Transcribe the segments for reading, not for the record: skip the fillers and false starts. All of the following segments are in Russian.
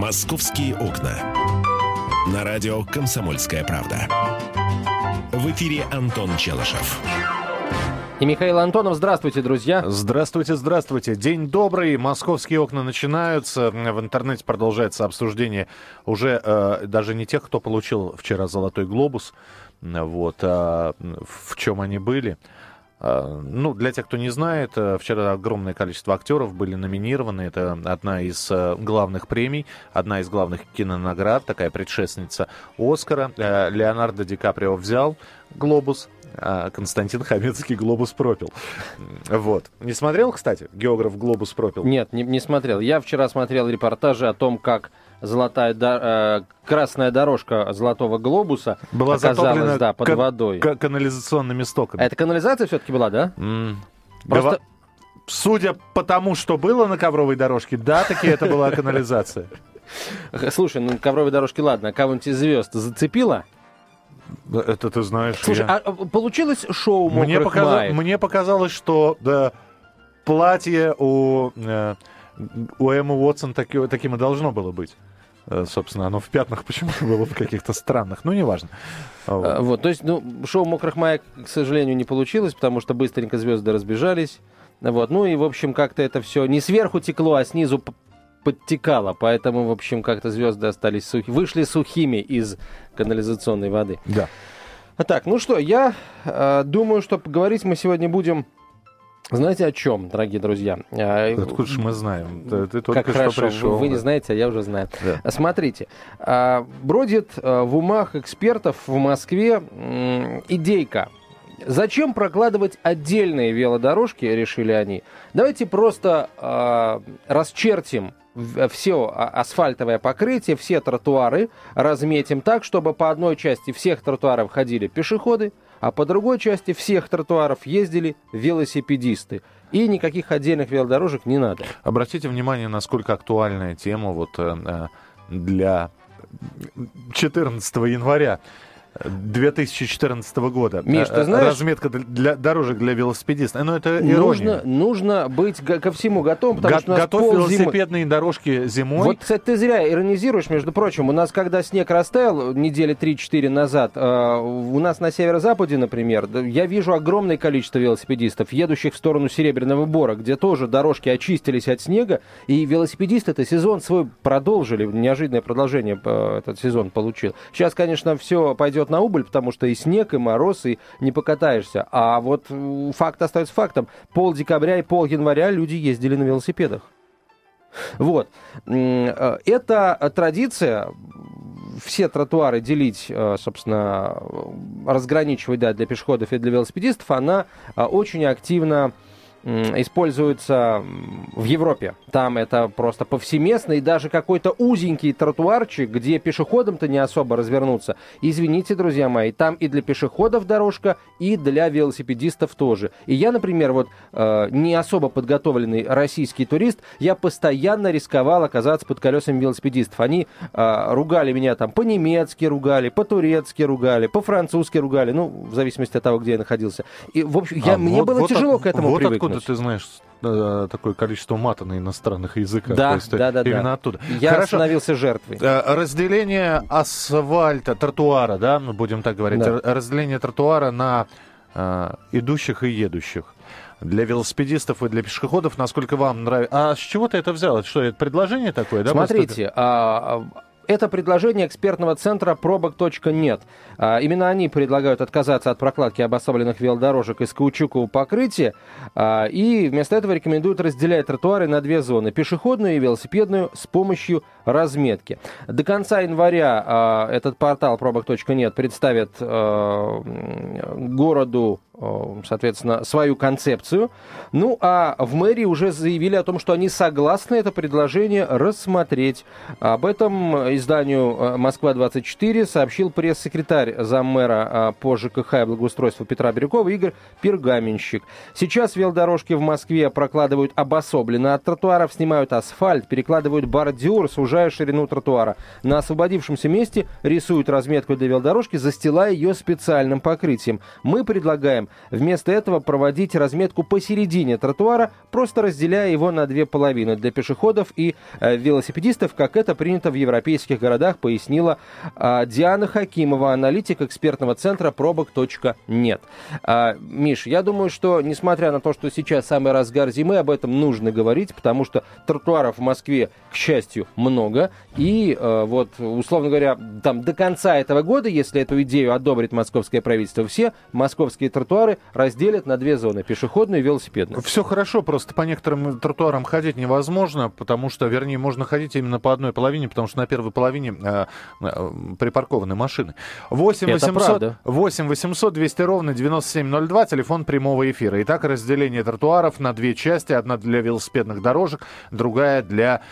«Московские окна». На радио «Комсомольская правда». В эфире Антон Челышев. И Михаил Антонов. Здравствуйте, друзья. Здравствуйте, здравствуйте. День добрый. Московские окна начинаются. В интернете продолжается обсуждение уже даже не тех, кто получил вчера «Золотой глобус», вот, а в чем они были. Ну, для тех, кто не знает, вчера огромное количество актеров были номинированы. Это одна из главных премий, одна из главных кинонаград, такая предшественница Оскара. Леонардо Ди Каприо взял глобус, а Константин Хамецкий глобус пропил. Вот. Не смотрел, кстати, географ глобус пропил? Нет, не смотрел. Я вчера смотрел репортажи о том, как красная дорожка золотого глобуса была оказалась под водой. Канализационными стоками. Это канализация все-таки была, да? Просто... Судя по тому, что было на ковровой дорожке, да, таки это была канализация. Слушай, на ковровой дорожке, ладно, кого-нибудь из звезд зацепило? Это ты знаешь. Слушай, а получилось шоу «Мокрых маек»? Мне показалось, что да, платье у Эммы Уотсон таким и должно было быть. Собственно, оно в пятнах почему-то было в каких-то странных, ну, неважно. Вот, то есть, ну, шоу «Мокрых маек», к сожалению, не получилось, потому что быстренько звезды разбежались. Вот, ну и, в общем, как-то это все не сверху текло, а снизу подтекало, поэтому, в общем, как-то звезды остались вышли сухими из канализационной воды. Да. Так, ну что, я думаю, что поговорить мы сегодня будем, знаете, о чем, дорогие друзья? Откуда же мы знаем? Ты только как хорошо, что пришел. Вы не знаете, а я уже знаю. Да. Смотрите, бродит в умах экспертов в Москве идейка. Зачем прокладывать отдельные велодорожки, решили они. Давайте просто расчертим все асфальтовое покрытие, все тротуары разметим так, чтобы по одной части всех тротуаров ходили пешеходы, а по другой части всех тротуаров ездили велосипедисты. И никаких отдельных велодорожек не надо. Обратите внимание, насколько актуальная тема вот для 14 января 2014 года. Миш, ты знаешь... Разметка для дорожек для велосипедистов. Но это ирония. Нужно быть ко всему готовым, потому что у нас готовь велосипедные дорожки зимой. Вот, кстати, ты зря иронизируешь, между прочим. У нас, когда снег растаял недели 3-4 назад, у нас на северо-западе, например, я вижу огромное количество велосипедистов, едущих в сторону Серебряного Бора, где тоже дорожки очистились от снега, и велосипедисты этот сезон свой продолжили. Неожиданное продолжение этот сезон получил. Сейчас, конечно, все пойдет на убыль, потому что и снег, и мороз, и не покатаешься. А вот факт остается фактом. Пол декабря и пол января люди ездили на велосипедах. Вот. Эта традиция все тротуары делить, собственно, разграничивать, да, для пешеходов и для велосипедистов, она очень активно используется в Европе. Там это просто повсеместно, и даже какой-то узенький тротуарчик, где пешеходам-то не особо развернуться. Извините, друзья мои, там и для пешеходов дорожка, и для велосипедистов тоже. И я, например, вот не особо подготовленный российский турист, я постоянно рисковал оказаться под колесами велосипедистов. Они ругали меня там по-немецки, ругали, по-турецки ругали, по-французски ругали, ну, в зависимости от того, где я находился. И, в общем, мне было тяжело к этому привыкнуть. Откуда ты знаешь такое количество мата на иностранных языках? Да. Именно оттуда. Я становился жертвой. Разделение асфальта, тротуара, да, будем так говорить, да. Разделение тротуара на идущих и едущих. Для велосипедистов и для пешеходов, насколько вам нравится. А с чего ты это взял? Что, это предложение такое? Да? Смотрите, это предложение экспертного центра «Пробок.нет». Именно они предлагают отказаться от прокладки обособленных велодорожек из каучукового покрытия, и вместо этого рекомендуют разделять тротуары на две зоны – пешеходную и велосипедную с помощью разметки. До конца января этот портал «Пробок.нет» представит городу, соответственно, свою концепцию. Ну, а в мэрии уже заявили о том, что они согласны это предложение рассмотреть. Об этом изданию «Москва-24» сообщил пресс-секретарь заммэра по ЖКХ и благоустройству Петра Бирюкова Игорь Пергаменщик. Сейчас велодорожки в Москве прокладывают обособленно от тротуаров, снимают асфальт, перекладывают бордюр, сужают сужая ширину тротуара. На освободившемся месте рисуют разметку для велодорожки, застилая ее специальным покрытием. Мы предлагаем вместо этого проводить разметку посередине тротуара, просто разделяя его на две половины для пешеходов и велосипедистов, как это принято в европейских городах, пояснила Диана Хакимова, аналитик экспертного центра «Пробок.нет». Миш, я думаю, что, несмотря на то, что сейчас самый разгар зимы, об этом нужно говорить, потому что тротуаров в Москве, к счастью, много. И вот, условно говоря, там до конца этого года, если эту идею одобрит московское правительство, все московские тротуары разделят на две зоны: пешеходную и велосипедную. Все хорошо, просто по некоторым тротуарам ходить невозможно, потому что, вернее, можно ходить именно по одной половине, потому что на первой половине припаркованы машины. 8 800 200 ровно 9702, телефон прямого эфира. Итак, разделение тротуаров на две части: одна для велосипедных дорожек, другая для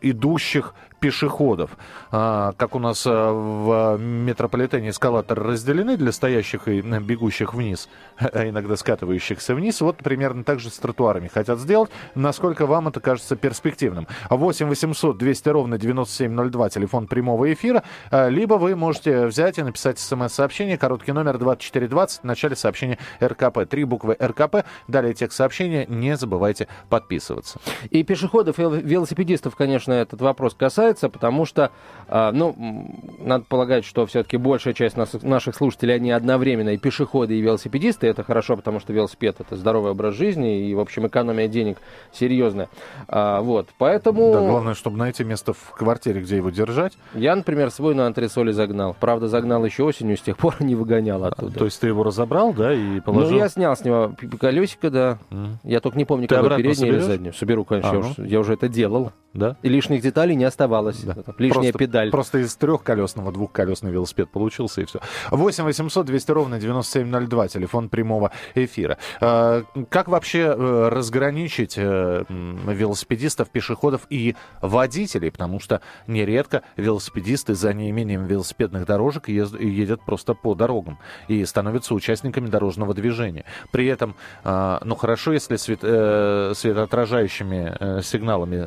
идущих пешеходов. Как у нас в метрополитене эскалаторы разделены для стоящих и бегущих вниз, а иногда скатывающихся вниз, вот примерно так же с тротуарами хотят сделать. Насколько вам это кажется перспективным? 8 800 200 ровно 9702, телефон прямого эфира, либо вы можете взять и написать смс-сообщение, короткий номер 2420, в начале сообщения РКП, 3 буквы РКП, далее текст сообщения, не забывайте подписываться. И пешеходов, и велосипедистов, конечно, этот вопрос касается, потому что, ну, надо полагать, что все-таки большая часть наших слушателей, они одновременно и пешеходы, и велосипедисты. Это хорошо, потому что велосипед — это здоровый образ жизни, и, в общем, экономия денег серьезная. Вот, поэтому... Да, главное, чтобы найти место в квартире, где его держать. Я, например, свой на антресоли загнал. Правда, загнал еще осенью, с тех пор не выгонял оттуда. То есть ты его разобрал, да, и положил? Ну, я снял с него колесико, да. Я только не помню, какое переднее или заднее. Соберу, конечно, я уже это делал. Да? И лишних деталей не оставалось. Да. Лишняя педаль. Просто из трехколесного двухколесный велосипед получился, и все. 8 800 200 ровно 9702, телефон прямого эфира. Как вообще разграничить велосипедистов, пешеходов и водителей? Потому что нередко велосипедисты за неимением велосипедных дорожек едят просто по дорогам и становятся участниками дорожного движения. При этом, ну хорошо, если светоотражающими сигналами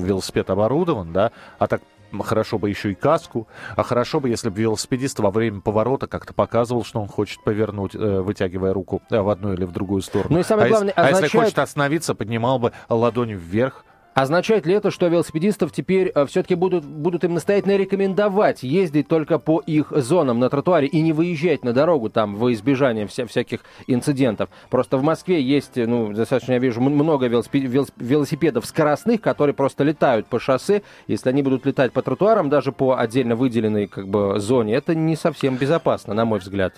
велосипед оборудован, да, а так хорошо бы еще и каску, а хорошо бы, если бы велосипедист во время поворота как-то показывал, что он хочет повернуть, вытягивая руку в одну или в другую сторону. Ну и самое главное, означает... если хочет остановиться, поднимал бы ладонь вверх. Означает ли это, что велосипедистов теперь все-таки будут им настоятельно рекомендовать ездить только по их зонам на тротуаре и не выезжать на дорогу там во избежание всяких инцидентов? Просто в Москве есть, ну, достаточно, я вижу, много велосипедов скоростных, которые просто летают по шоссе. Если они будут летать по тротуарам, даже по отдельно выделенной, как бы, зоне, это не совсем безопасно, на мой взгляд.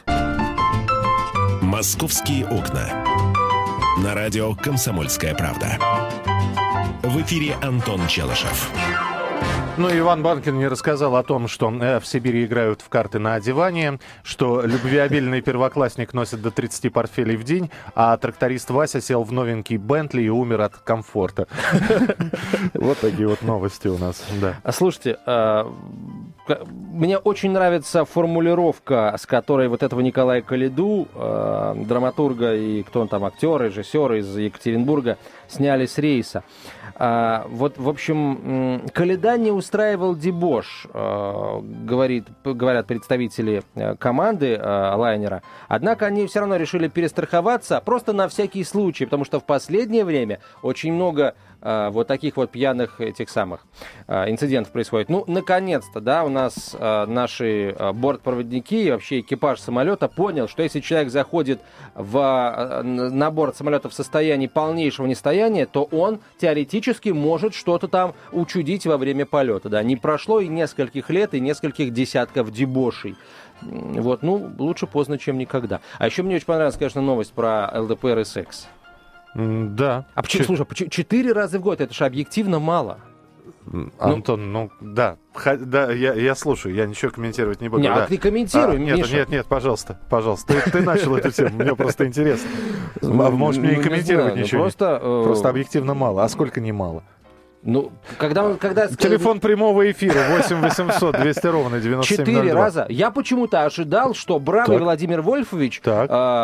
«Московские окна». На радио «Комсомольская правда». В эфире Антон Челышев. Ну, Иван Банкин не рассказал о том, что в Сибири играют в карты на одевание, что любвеобильный первоклассник носит до 30 портфелей в день, а тракторист Вася сел в новенький Бентли и умер от комфорта. Вот такие вот новости у нас. Слушайте, мне очень нравится формулировка, с которой вот этого Николая Коляду, драматурга и кто он там, актер, режиссер из Екатеринбурга, сняли с рейса. Вот, в общем, Коляда не устраивал дебош, говорят представители команды лайнера. Однако они все равно решили перестраховаться просто на всякий случай, потому что в последнее время очень много вот таких вот пьяных этих самых инцидентов происходит. Ну, наконец-то, да, у нас наши бортпроводники и вообще экипаж самолета понял, что если человек заходит на борт самолета в состоянии полнейшего нестояния, то он теоретически может что-то там учудить во время полета, да. Не прошло и нескольких лет, и нескольких десятков дебошей. Вот, ну, лучше поздно, чем никогда. А еще мне очень понравилась, конечно, новость про ЛДПР и секс. Да. А почему, слушай, 4 раза в год, это же объективно мало. Антон, да, я слушаю, я ничего комментировать не буду. Ты комментируй, Миша. Нет, пожалуйста, ты начал эту тему, мне просто интересно. Может, мне и комментировать ничего нет. Просто объективно мало, а сколько не мало? Ну, когда... Телефон прямого эфира 8 800 200 ровно 9702. 4 раза. Я почему-то ожидал, что бравый Владимир Вольфович,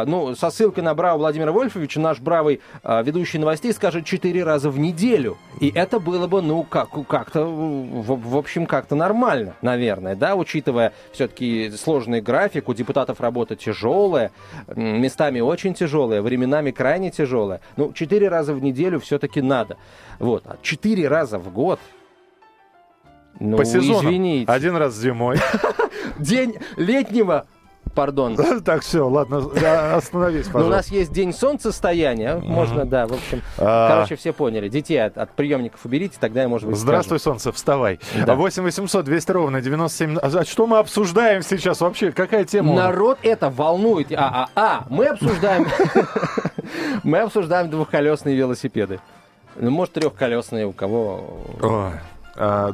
ну, со ссылкой на бравого Владимира Вольфовича, наш бравый ведущий новостей, скажет 4 раза в неделю. И это было бы, ну, как-то, в общем, как-то нормально, наверное, да, учитывая все-таки сложный график, у депутатов работа тяжелая, местами очень тяжелая, временами крайне тяжелая. Ну, 4 раза в неделю все-таки надо. Вот, а 4 раза в год... Ну, по сезону. Извините. 1 раз зимой. День летнего... Пардон. Так, все, ладно, остановись, пожалуйста. У нас есть день солнцестояния, можно, да, в общем. Короче, все поняли. Детей от приемников уберите, тогда я, может быть, здравствуй, солнце, вставай. 8 800 200 97. А что мы обсуждаем сейчас вообще? Какая тема? Народ это волнует. Мы обсуждаем двухколесные велосипеды. Ну, может, трехколесные у кого...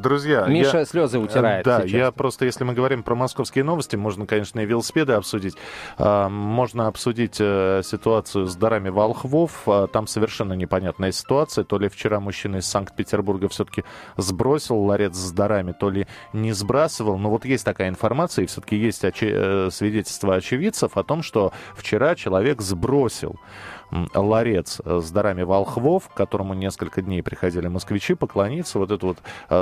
Друзья, Миша слезы утирает. Да, сейчас. Я просто, если мы говорим про московские новости, можно, конечно, и велосипеды обсудить. Можно обсудить ситуацию с дарами волхвов. Там совершенно непонятная ситуация. То ли вчера мужчина из Санкт-Петербурга все-таки сбросил ларец с дарами, то ли не сбрасывал. Но вот есть такая информация, и все-таки есть свидетельства очевидцев о том, что вчера человек сбросил ларец с дарами волхвов, к которому несколько дней приходили москвичи поклониться. Вот это вот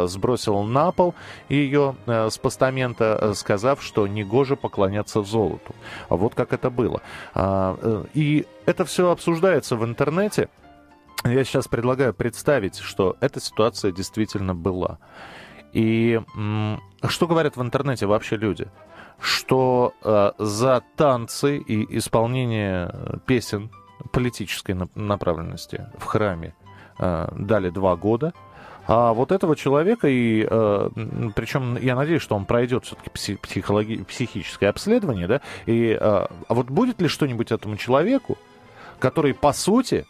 сбросил на пол ее с постамента, сказав, что негоже поклоняться золоту. Вот как это было. И это все обсуждается в интернете. Я сейчас предлагаю представить, что эта ситуация действительно была. И что говорят в интернете вообще люди? Что за танцы и исполнение песен политической направленности в храме дали 2 года. А вот этого человека, и причем я надеюсь, что он пройдет все-таки психическое обследование, да, и а вот будет ли что-нибудь этому человеку, который по сути,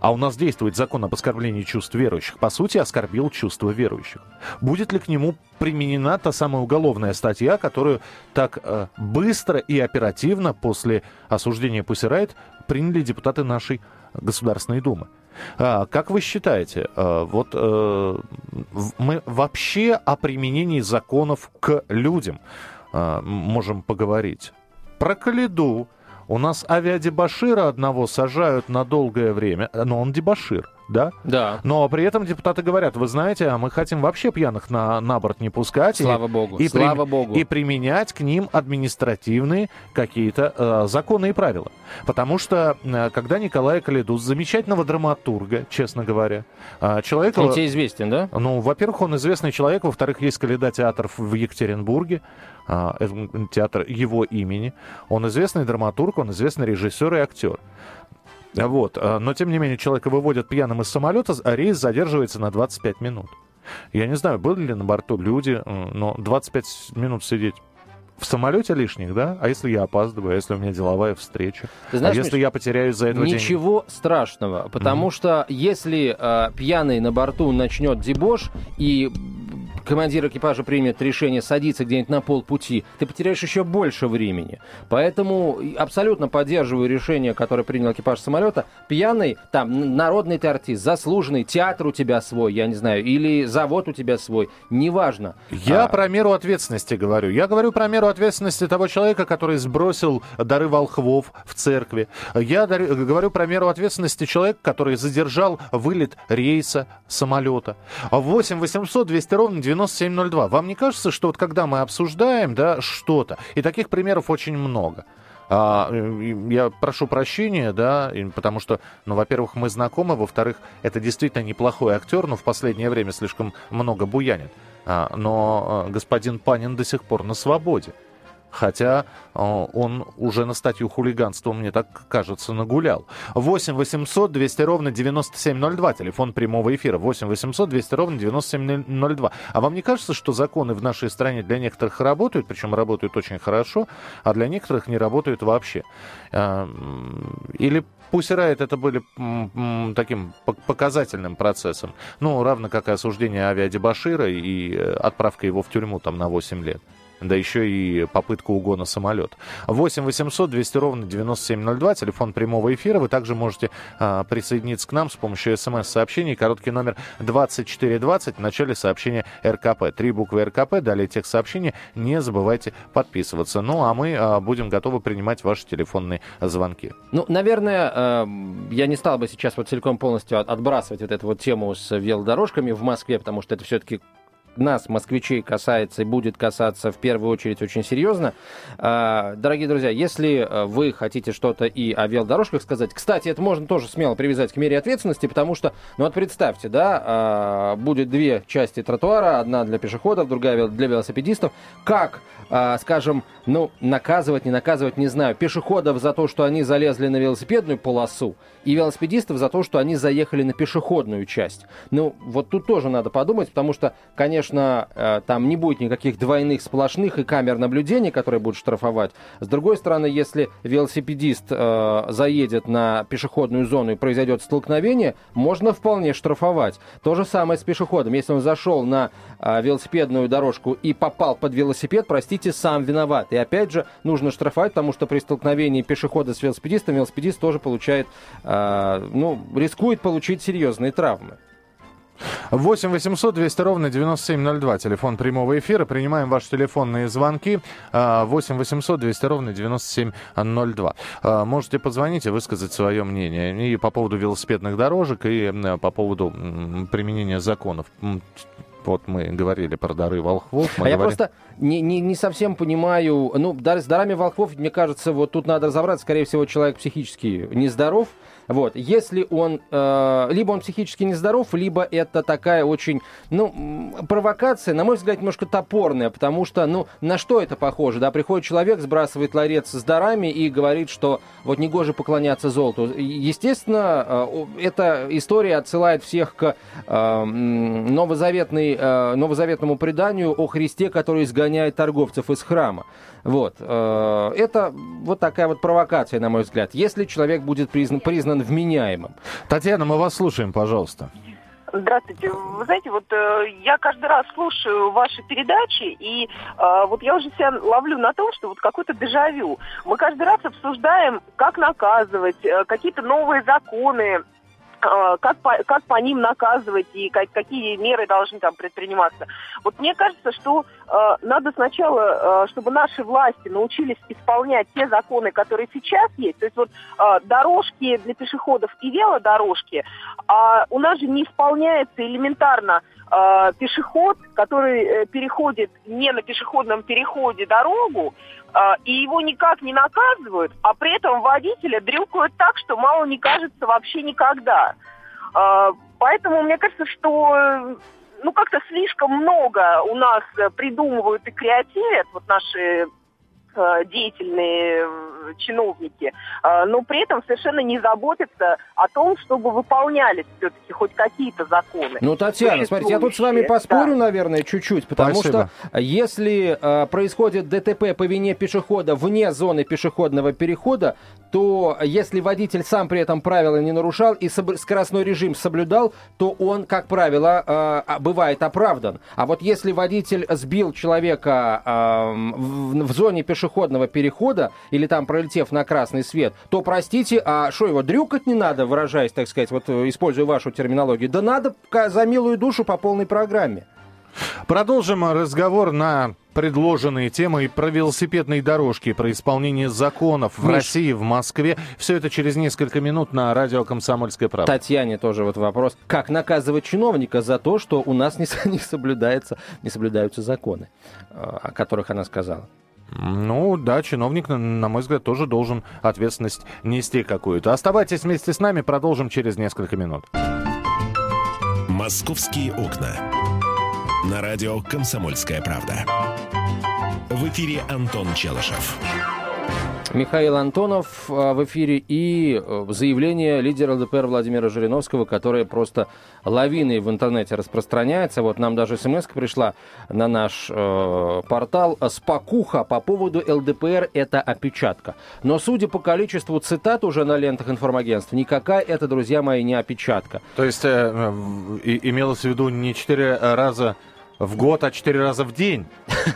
а у нас действует закон об оскорблении чувств верующих, по сути оскорбил чувства верующих, будет ли к нему применена та самая уголовная статья, которую так быстро и оперативно после осуждения Пусси Райт приняли депутаты нашей Государственной Думы. Как вы считаете, вот мы вообще о применении законов к людям можем поговорить? Про Коляду. У нас авиадебошира одного сажают на долгое время, но он дебошир. Да? Да. Но при этом депутаты говорят, вы знаете, а мы хотим вообще пьяных на борт не пускать. Слава богу. И применять к ним административные какие-то законы и правила. Потому что, когда Николая Коляду, замечательного драматурга, честно говоря, человека... Он тебе известен, да? Ну, во-первых, он известный человек, во-вторых, есть Коляда-театр в Екатеринбурге, театр его имени. Он известный драматург, он известный режиссер и актер. Вот. Но, тем не менее, человека выводят пьяным из самолета, а рейс задерживается на 25 минут. Я не знаю, были ли на борту люди, но 25 минут сидеть в самолете лишних, да? А если я опаздываю, а если у меня деловая встреча? Ты знаешь, а если, Миш, я потеряю за этого деньги? Ничего страшного, потому что если пьяный на борту начнет дебош, и командир экипажа примет решение садиться где-нибудь на полпути, ты потеряешь еще больше времени. Поэтому абсолютно поддерживаю решение, которое принял экипаж самолета. Пьяный, там, народный ты артист, заслуженный, театр у тебя свой, я не знаю, или завод у тебя свой, неважно. Я про меру ответственности говорю. Я говорю про меру ответственности того человека, который сбросил дары волхвов в церкви. Я говорю про меру ответственности человека, который задержал вылет рейса самолета. 8 800 200 ровно 9702. Вам не кажется, что вот когда мы обсуждаем, да, что-то, и таких примеров очень много. Я прошу прощения, да, потому что, ну, во-первых, мы знакомы, во-вторых, это действительно неплохой актер, но в последнее время слишком много буянит. Но господин Панин до сих пор на свободе. Хотя он уже на статью хулиганства, мне так кажется, нагулял. 8 800 200 ровно 9702. Телефон прямого эфира. 8 800 200 ровно 9702. А вам не кажется, что законы в нашей стране для некоторых работают, причем работают очень хорошо, а для некоторых не работают вообще? Или Пусси Райт это были таким показательным процессом? Ну, равно как и осуждение авиадебошира и отправка его в тюрьму там на 8 лет. Да еще и попытка угона самолета. 8 800 200 ровно 9702, телефон прямого эфира. Вы также можете присоединиться к нам с помощью смс-сообщений. Короткий номер 2420, в начале сообщения РКП. 3 буквы РКП, далее текст сообщения. Не забывайте подписываться. Ну, а мы будем готовы принимать ваши телефонные звонки. Ну, наверное, я не стал бы сейчас вот целиком полностью отбрасывать вот эту вот тему с велодорожками в Москве, потому что это все-таки нас, москвичей, касается и будет касаться в первую очередь очень серьезно. Дорогие друзья, если вы хотите что-то и о велодорожках сказать, кстати, это можно тоже смело привязать к мере ответственности, потому что, ну вот представьте, да, будет две части тротуара, одна для пешеходов, другая для велосипедистов. Как, скажем, ну, наказывать, не наказывать, не знаю, пешеходов за то, что они залезли на велосипедную полосу, и велосипедистов за то, что они заехали на пешеходную часть. Ну, вот тут тоже надо подумать, потому что, конечно, там не будет никаких двойных сплошных и камер наблюдения, которые будут штрафовать. С другой стороны, если велосипедист заедет на пешеходную зону и произойдет столкновение, можно вполне штрафовать. То же самое с пешеходом. Если он зашел на велосипедную дорожку и попал под велосипед, простите, сам виноват. И опять же, нужно штрафовать, потому что при столкновении пешехода с велосипедистом, велосипедист тоже получает, рискует получить серьезные травмы. 8 800 200 ровно 9702. Телефон прямого эфира. Принимаем ваши телефонные звонки. 8 800 200 ровно 9702. Можете позвонить и высказать свое мнение. И по поводу велосипедных дорожек, и по поводу применения законов. Вот мы говорили про дары волхвов. Я просто не совсем понимаю. Ну, с дарами волхвов, мне кажется, вот тут надо разобраться. Скорее всего, человек психически нездоров. Вот, если он, либо он психически нездоров, либо это такая очень, провокация, на мой взгляд, немножко топорная, потому что, на что это похоже, да, приходит человек, сбрасывает ларец с дарами и говорит, что вот негоже поклоняться золоту. Естественно, эта история отсылает всех к новозаветному преданию о Христе, который изгоняет торговцев из храма. Вот, это вот такая вот провокация, на мой взгляд, если человек будет признан вменяемым. Татьяна, мы вас слушаем, пожалуйста. Здравствуйте. Вы знаете, вот я каждый раз слушаю ваши передачи, и вот я уже себя ловлю на том, что вот какое-то дежавю. Мы каждый раз обсуждаем, как наказывать, какие-то новые законы, как по ним наказывать и какие меры должны там предприниматься. Вот мне кажется, что надо сначала, чтобы наши власти научились исполнять те законы, которые сейчас есть. То есть вот дорожки для пешеходов и велодорожки, а у нас же не исполняется элементарно пешеход, который переходит не на пешеходном переходе дорогу, и его никак не наказывают, а при этом водителя дрюкают так, что мало не кажется вообще никогда. Поэтому мне кажется, что как-то слишком много у нас придумывают и креативят вот наши деятельные чиновники, но при этом совершенно не заботятся о том, чтобы выполнялись все-таки хоть какие-то законы. Ну, Татьяна, смотрите, я тут с вами поспорю, наверное, чуть-чуть, потому что если происходит ДТП по вине пешехода вне зоны пешеходного перехода, то если водитель сам при этом правила не нарушал и скоростной режим соблюдал, то он, как правило, бывает оправдан. А вот если водитель сбил человека в зоне пешеходного перехода или там пролетев на красный свет, то, простите, а что его дрюкать не надо, выражаясь, так сказать, вот используя вашу терминологию? Да надо за милую душу по полной программе. Продолжим разговор на предложенные темы и про велосипедные дорожки, про исполнение законов в России, в Москве. Все это через несколько минут на радио «Комсомольская правда». Татьяне тоже вот вопрос. Как наказывать чиновника за то, что у нас не соблюдаются законы, о которых она сказала? Ну да, чиновник, на мой взгляд, тоже должен ответственность нести какую-то. Оставайтесь вместе с нами, продолжим через несколько минут. «Московские окна». На радио «Комсомольская правда». В эфире Антон Челышев. Михаил Антонов в эфире, и заявление лидера ЛДПР Владимира Жириновского, которое просто лавиной в интернете распространяется. Вот нам даже смс-ка пришла на наш портал. «Спокуха по поводу ЛДПР – это опечатка». Но судя по количеству цитат уже на лентах информагентств, никакая это, друзья мои, не опечатка. То есть имелось в виду не 4 раза... В год, а 4 раза в день?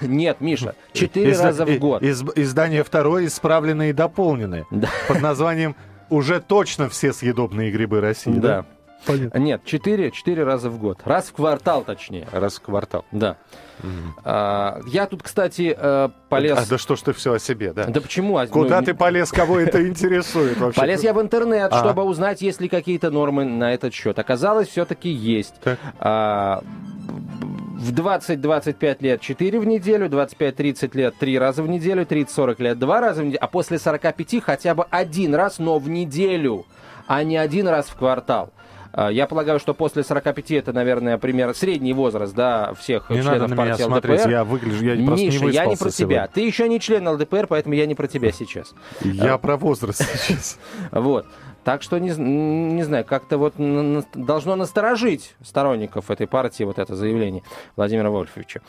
Нет, Миша, 4 раза в год. Издание второе исправленное и дополненное. Под названием «Уже точно все съедобные грибы России». Да. Понятно. Нет, 4 раза в год. Раз в квартал, точнее. Раз в квартал. Да. Я тут, кстати, полез... Да что ж ты все о себе, да? Да почему? Куда ты полез, кого это интересует вообще? Полез я в интернет, чтобы узнать, есть ли какие-то нормы на этот счет. Оказалось, все-таки есть. В 20-25 лет 4 в неделю, 25-30 лет 3 раза в неделю, 30-40 лет 2 раза в неделю, а после 45 хотя бы один раз, но в неделю, а не один раз в квартал. Я полагаю, что после 45 это, наверное, примерно средний возраст, да, всех не членов партии ЛДПР. Не надо на меня смотреть, я выгляжу, я просто Миша, не выспался. Миша, я не про тебя. Ты еще не член ЛДПР, поэтому я не про тебя сейчас. Я про возраст сейчас. Вот. Так что, не знаю, как-то вот должно насторожить сторонников этой партии вот это заявление Владимира Вольфовича.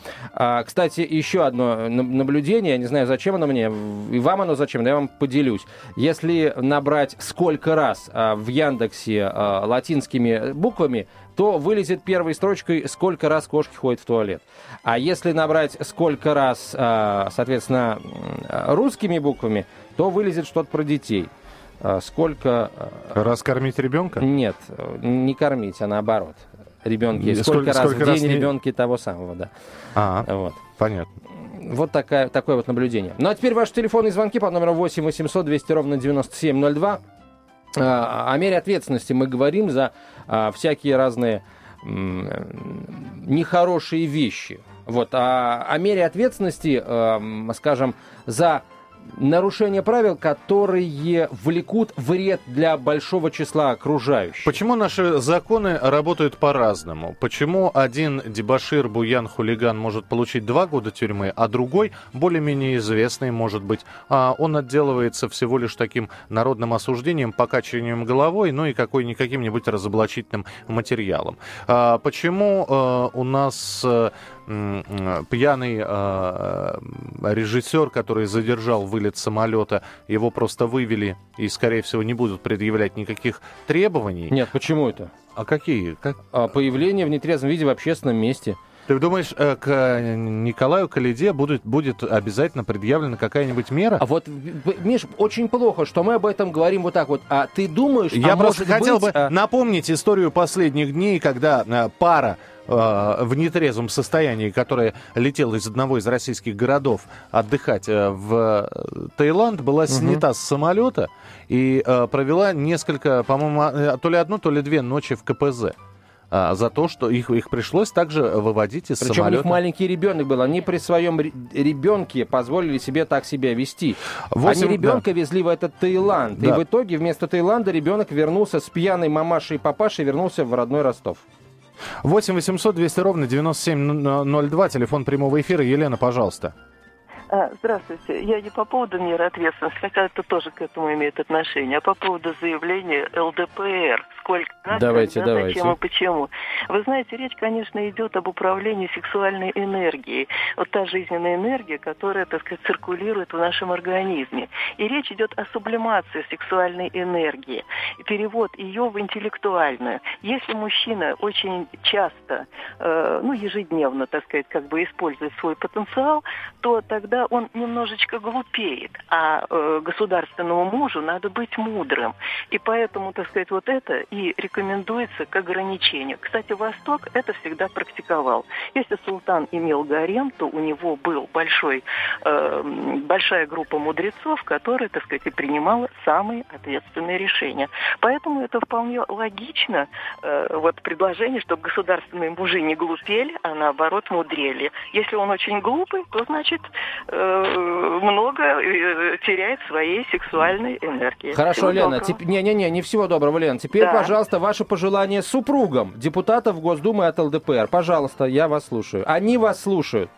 Кстати, еще одно наблюдение, я не знаю, зачем оно мне, и вам оно зачем, но я вам поделюсь. Если набрать сколько раз в Яндексе латинскими буквами, то вылезет первой строчкой «Сколько раз кошки ходят в туалет». А если набрать «Сколько раз», соответственно, русскими буквами, то вылезет что-то про детей. Сколько... Раз кормить ребенка? Нет, не кормить, а наоборот. Ребенки. Сколько раз в день ребенки того самого, да. Вот. Понятно. Вот такое вот наблюдение. Ну а теперь ваши телефонные звонки по номеру 8 800 200 ровно 9702. О мере ответственности мы говорим за всякие разные нехорошие вещи. Вот. А о мере ответственности, скажем, за... нарушение правил, которые влекут вред для большого числа окружающих. Почему наши законы работают по-разному? Почему один дебошир, буян, хулиган может получить 2 года тюрьмы, а другой, более-менее известный, может быть, он отделывается всего лишь таким народным осуждением, покачиванием головой, ну и каким-нибудь разоблачительным материалом? Почему у нас... пьяный режиссер, который задержал вылет самолета, его просто вывели и, скорее всего, не будут предъявлять никаких требований. Нет, почему это? А какие? Появление в нетрезвом виде в общественном месте. Ты думаешь, к Николаю Коляде будет обязательно предъявлена какая-нибудь мера? А вот, Миш, очень плохо, что мы об этом говорим вот так вот. А ты думаешь... Я просто хотел бы напомнить историю последних дней, когда пара в нетрезвом состоянии, которая летела из одного из российских городов отдыхать в Таиланд, была снята с самолета и провела несколько, по-моему, то ли одну, то ли 2 ночи в КПЗ. За то, что их пришлось также выводить из самолета. Причем у них маленький ребенок был. Они при своем ребенке позволили себе так себя вести. Они ребенка везли в этот Таиланд. Да. И в итоге вместо Таиланда ребенок вернулся с пьяной мамашей и папашей, вернулся в родной Ростов. 8 800 200 ровно 9702, телефон прямого эфира. Елена, пожалуйста. Здравствуйте. Я не по поводу меры ответственности, хотя это тоже к этому имеет отношение, а по поводу заявления ЛДПР. Сколько раз, давайте. Зачем и почему. Вы знаете, речь, конечно, идет об управлении сексуальной энергией. Вот та жизненная энергия, которая, так сказать, циркулирует в нашем организме. И речь идет о сублимации сексуальной энергии. Перевод ее в интеллектуальную. Если мужчина очень часто, ежедневно, так сказать, использует свой потенциал, то тогда он немножечко глупеет. А государственному мужу надо быть мудрым. И поэтому, так сказать, вот это... и рекомендуется к ограничению. Кстати, Восток это всегда практиковал. Если султан имел гарем, то у него был большая группа мудрецов, которая, так сказать, и принимала самые ответственные решения. Поэтому это вполне логично, предложение, чтобы государственные мужи не глупели, а наоборот мудрели. Если он очень глупый, то, значит, много теряет своей сексуальной энергии. Хорошо, Лена, не всего доброго, Лена. Теперь, пожалуйста, ваши пожелания супругам депутатов Госдумы от ЛДПР. Пожалуйста, я вас слушаю. Они вас слушают.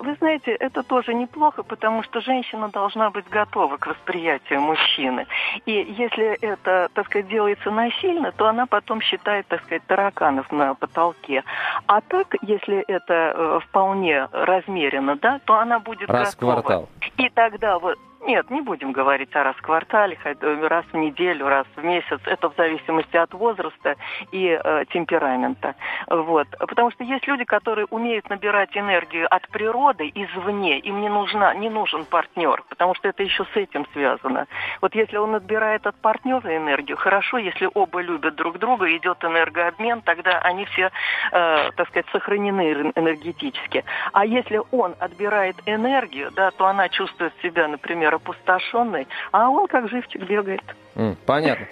Вы знаете, это тоже неплохо, потому что женщина должна быть готова к восприятию мужчины. И если это, так сказать, делается насильно, то она потом считает, так сказать, тараканов на потолке. А так, если это вполне размеренно, да, то она будет готова. Раз в квартал. И тогда вот Нет, не будем говорить о раз в квартале, раз в неделю, раз в месяц. Это в зависимости от возраста и темперамента. Вот. Потому что есть люди, которые умеют набирать энергию от природы извне. Им не нужен партнер, потому что это еще с этим связано. Вот если он отбирает от партнера энергию, хорошо, если оба любят друг друга, идет энергообмен, тогда они все, так сказать, сохранены энергетически. А если он отбирает энергию, да, то она чувствует себя, например, опустошенный, а он как живчик бегает. Понятно.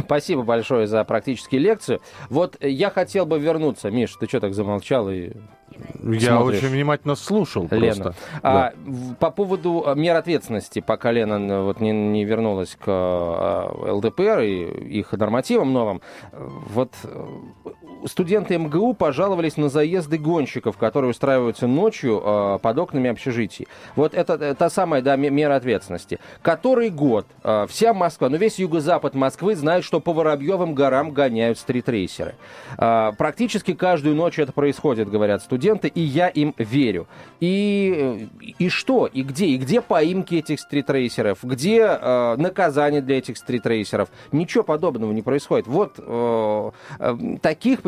Спасибо большое за практические лекции. Вот я хотел бы вернуться. Миш, ты что так замолчал и я смотришь? Очень внимательно слушал, Лена. Просто. Да. По поводу мер ответственности, пока Лена вот не вернулась к ЛДПР и их нормативам новым, вот студенты МГУ пожаловались на заезды гонщиков, которые устраиваются ночью под окнами общежитий. Вот это та самая, да, мера ответственности. Который год вся Москва, ну весь юго-запад Москвы знает, что по Воробьевым горам гоняют стритрейсеры. Практически каждую ночь это происходит, говорят студенты, и я им верю. И что? И где поимки этих стритрейсеров? Где наказание для этих стритрейсеров? Ничего подобного не происходит. Вот таких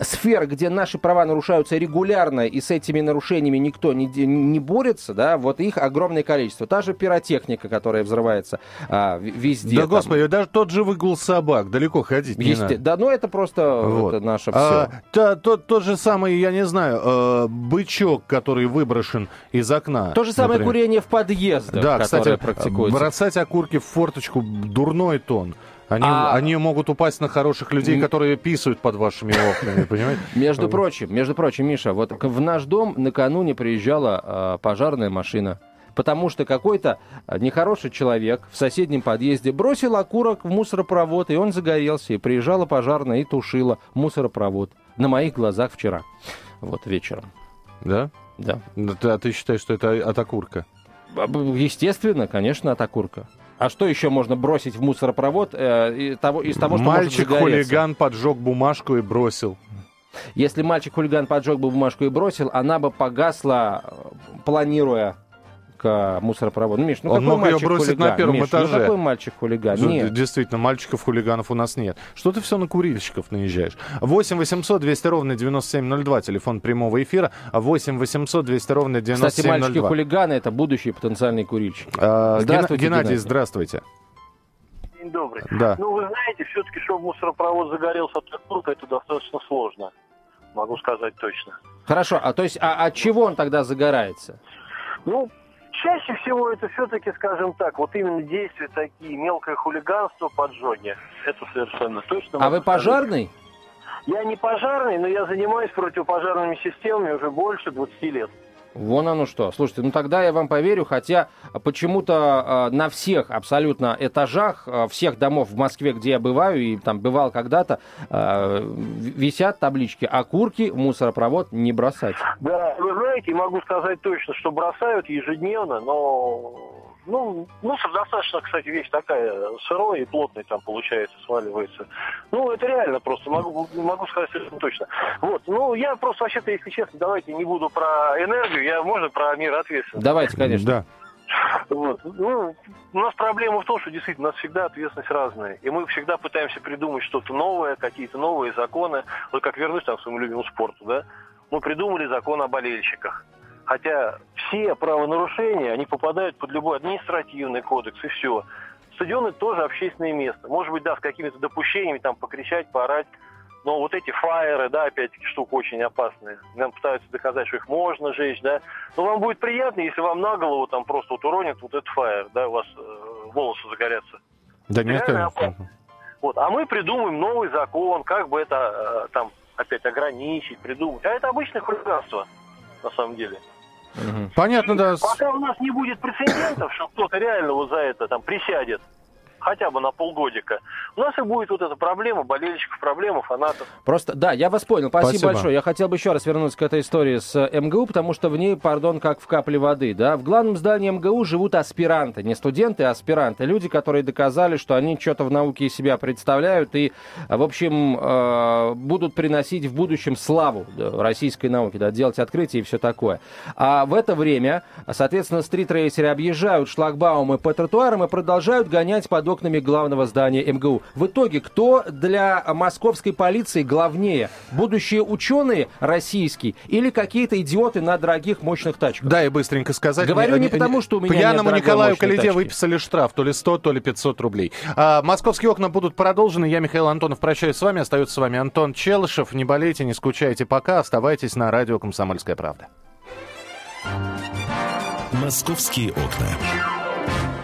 сфер, где наши права нарушаются регулярно, и с этими нарушениями никто не борется, да, вот их огромное количество. Та же пиротехника, которая взрывается везде. Да, там. Господи, даже тот же выгул собак, далеко ходить не надо. Да, ну это просто вот. Это наше все. Тот же самый, я не знаю, бычок, который выброшен из окна. То же самое, например. Курение в подъездах, да, которое практикуется. Бросать окурки в форточку, дурной тон. Они могут упасть на хороших людей, которые писают под вашими окнами, понимаете? Между прочим, Миша, вот в наш дом накануне приезжала пожарная машина, потому что какой-то нехороший человек в соседнем подъезде бросил окурок в мусоропровод, и он загорелся, и приезжала пожарная и тушила мусоропровод на моих глазах вчера, вот вечером. Да? Да. А ты считаешь, что это от окурка? Естественно, конечно, от окурка. А что еще можно бросить в мусоропровод из того, что может загореться? Мальчик-хулиган поджег бумажку и бросил. Если мальчик-хулиган поджег бы бумажку и бросил, она бы погасла, планируя к мусоропроводу. Ну, Миш, ну он какой мальчик-хулиган? Он мог ее бросить на первом этаже. Ну какой мальчик-хулиган? Нет. Действительно, мальчиков-хулиганов у нас нет. Что ты все на курильщиков наезжаешь? 8-800-200-97-02, телефон прямого эфира. 8-800-200-97-02. Кстати, мальчики-хулиганы — это будущие потенциальные курильщики. Здравствуйте, Геннадий, здравствуйте. День добрый. Да. Ну, вы знаете, все-таки, чтобы мусоропровод загорелся от окурка, это достаточно сложно. Могу сказать точно. Хорошо, а то есть от чего он тогда загорается? Ну, чаще всего это все-таки, скажем так, вот именно действия такие, мелкое хулиганство, поджоги. Это совершенно точно. А вы пожарный? Я не пожарный, но я занимаюсь противопожарными системами уже больше 20 лет. Вон оно что. Слушайте, ну тогда я вам поверю, хотя почему-то на всех абсолютно этажах всех домов в Москве, где я бываю, и там бывал когда-то, висят таблички «Окурки в мусоропровод не бросать». Да, вы знаете, могу сказать точно, что бросают ежедневно, но... Ну, мусор достаточно, кстати, вещь такая сырой и плотный там, получается, сваливается. Ну, это реально просто, могу сказать совершенно точно. Вот, ну, я просто, вообще-то, если честно, давайте не буду про энергию, можно про мир ответственности? Давайте, конечно. Да. Вот. Ну, у нас проблема в том, что действительно у нас всегда ответственность разная. И мы всегда пытаемся придумать что-то новое, какие-то новые законы. Вот как вернусь там к своему любимому спорту, да? Мы придумали закон о болельщиках. Хотя все правонарушения, они попадают под любой административный кодекс, и все. Стадионы тоже общественное место. Может быть, да, с какими-то допущениями, там, покричать, поорать. Но вот эти фаеры, да, опять-таки, штука очень опасная. Нам пытаются доказать, что их можно жечь, да. Но вам будет приятно, если вам на голову там просто вот уронят вот этот фаер, да, у вас волосы загорятся. Да нет, конечно. Вот, а мы придумаем новый закон, как бы это, там, опять ограничить, придумать. А это обычное хулиганство, на самом деле. Понятно, да. Пока у нас не будет прецедентов, что кто-то реально вот за это там присядет, хотя бы на полгодика, у нас и будет вот эта проблема болельщиков, проблема фанатов. Просто, да, я вас понял, спасибо большое. Я хотел бы еще раз вернуться к этой истории с МГУ, потому что в ней, пардон, как в капле воды, да. В главном здании МГУ живут аспиранты, не студенты, а аспиранты, люди, которые доказали, что они что-то в науке из себя представляют и, в общем, будут приносить в будущем славу российской науке, да, делать открытия и все такое. А в это время, соответственно, стритрейсеры объезжают шлагбаумы по тротуарам и продолжают гонять под окнами главного здания МГУ. В итоге, кто для московской полиции главнее? Будущие ученые российские или какие-то идиоты на дорогих мощных тачках? Да, и быстренько сказать. Говорю не потому, что у меня пьяному нет Николаю Коляде выписали штраф то ли 100, то ли 500 рублей. Московские окна будут продолжены. Я, Михаил Антонов, прощаюсь с вами. Остается с вами Антон Челышев. Не болейте, не скучайте пока. Оставайтесь на радио «Комсомольская правда». Московские окна.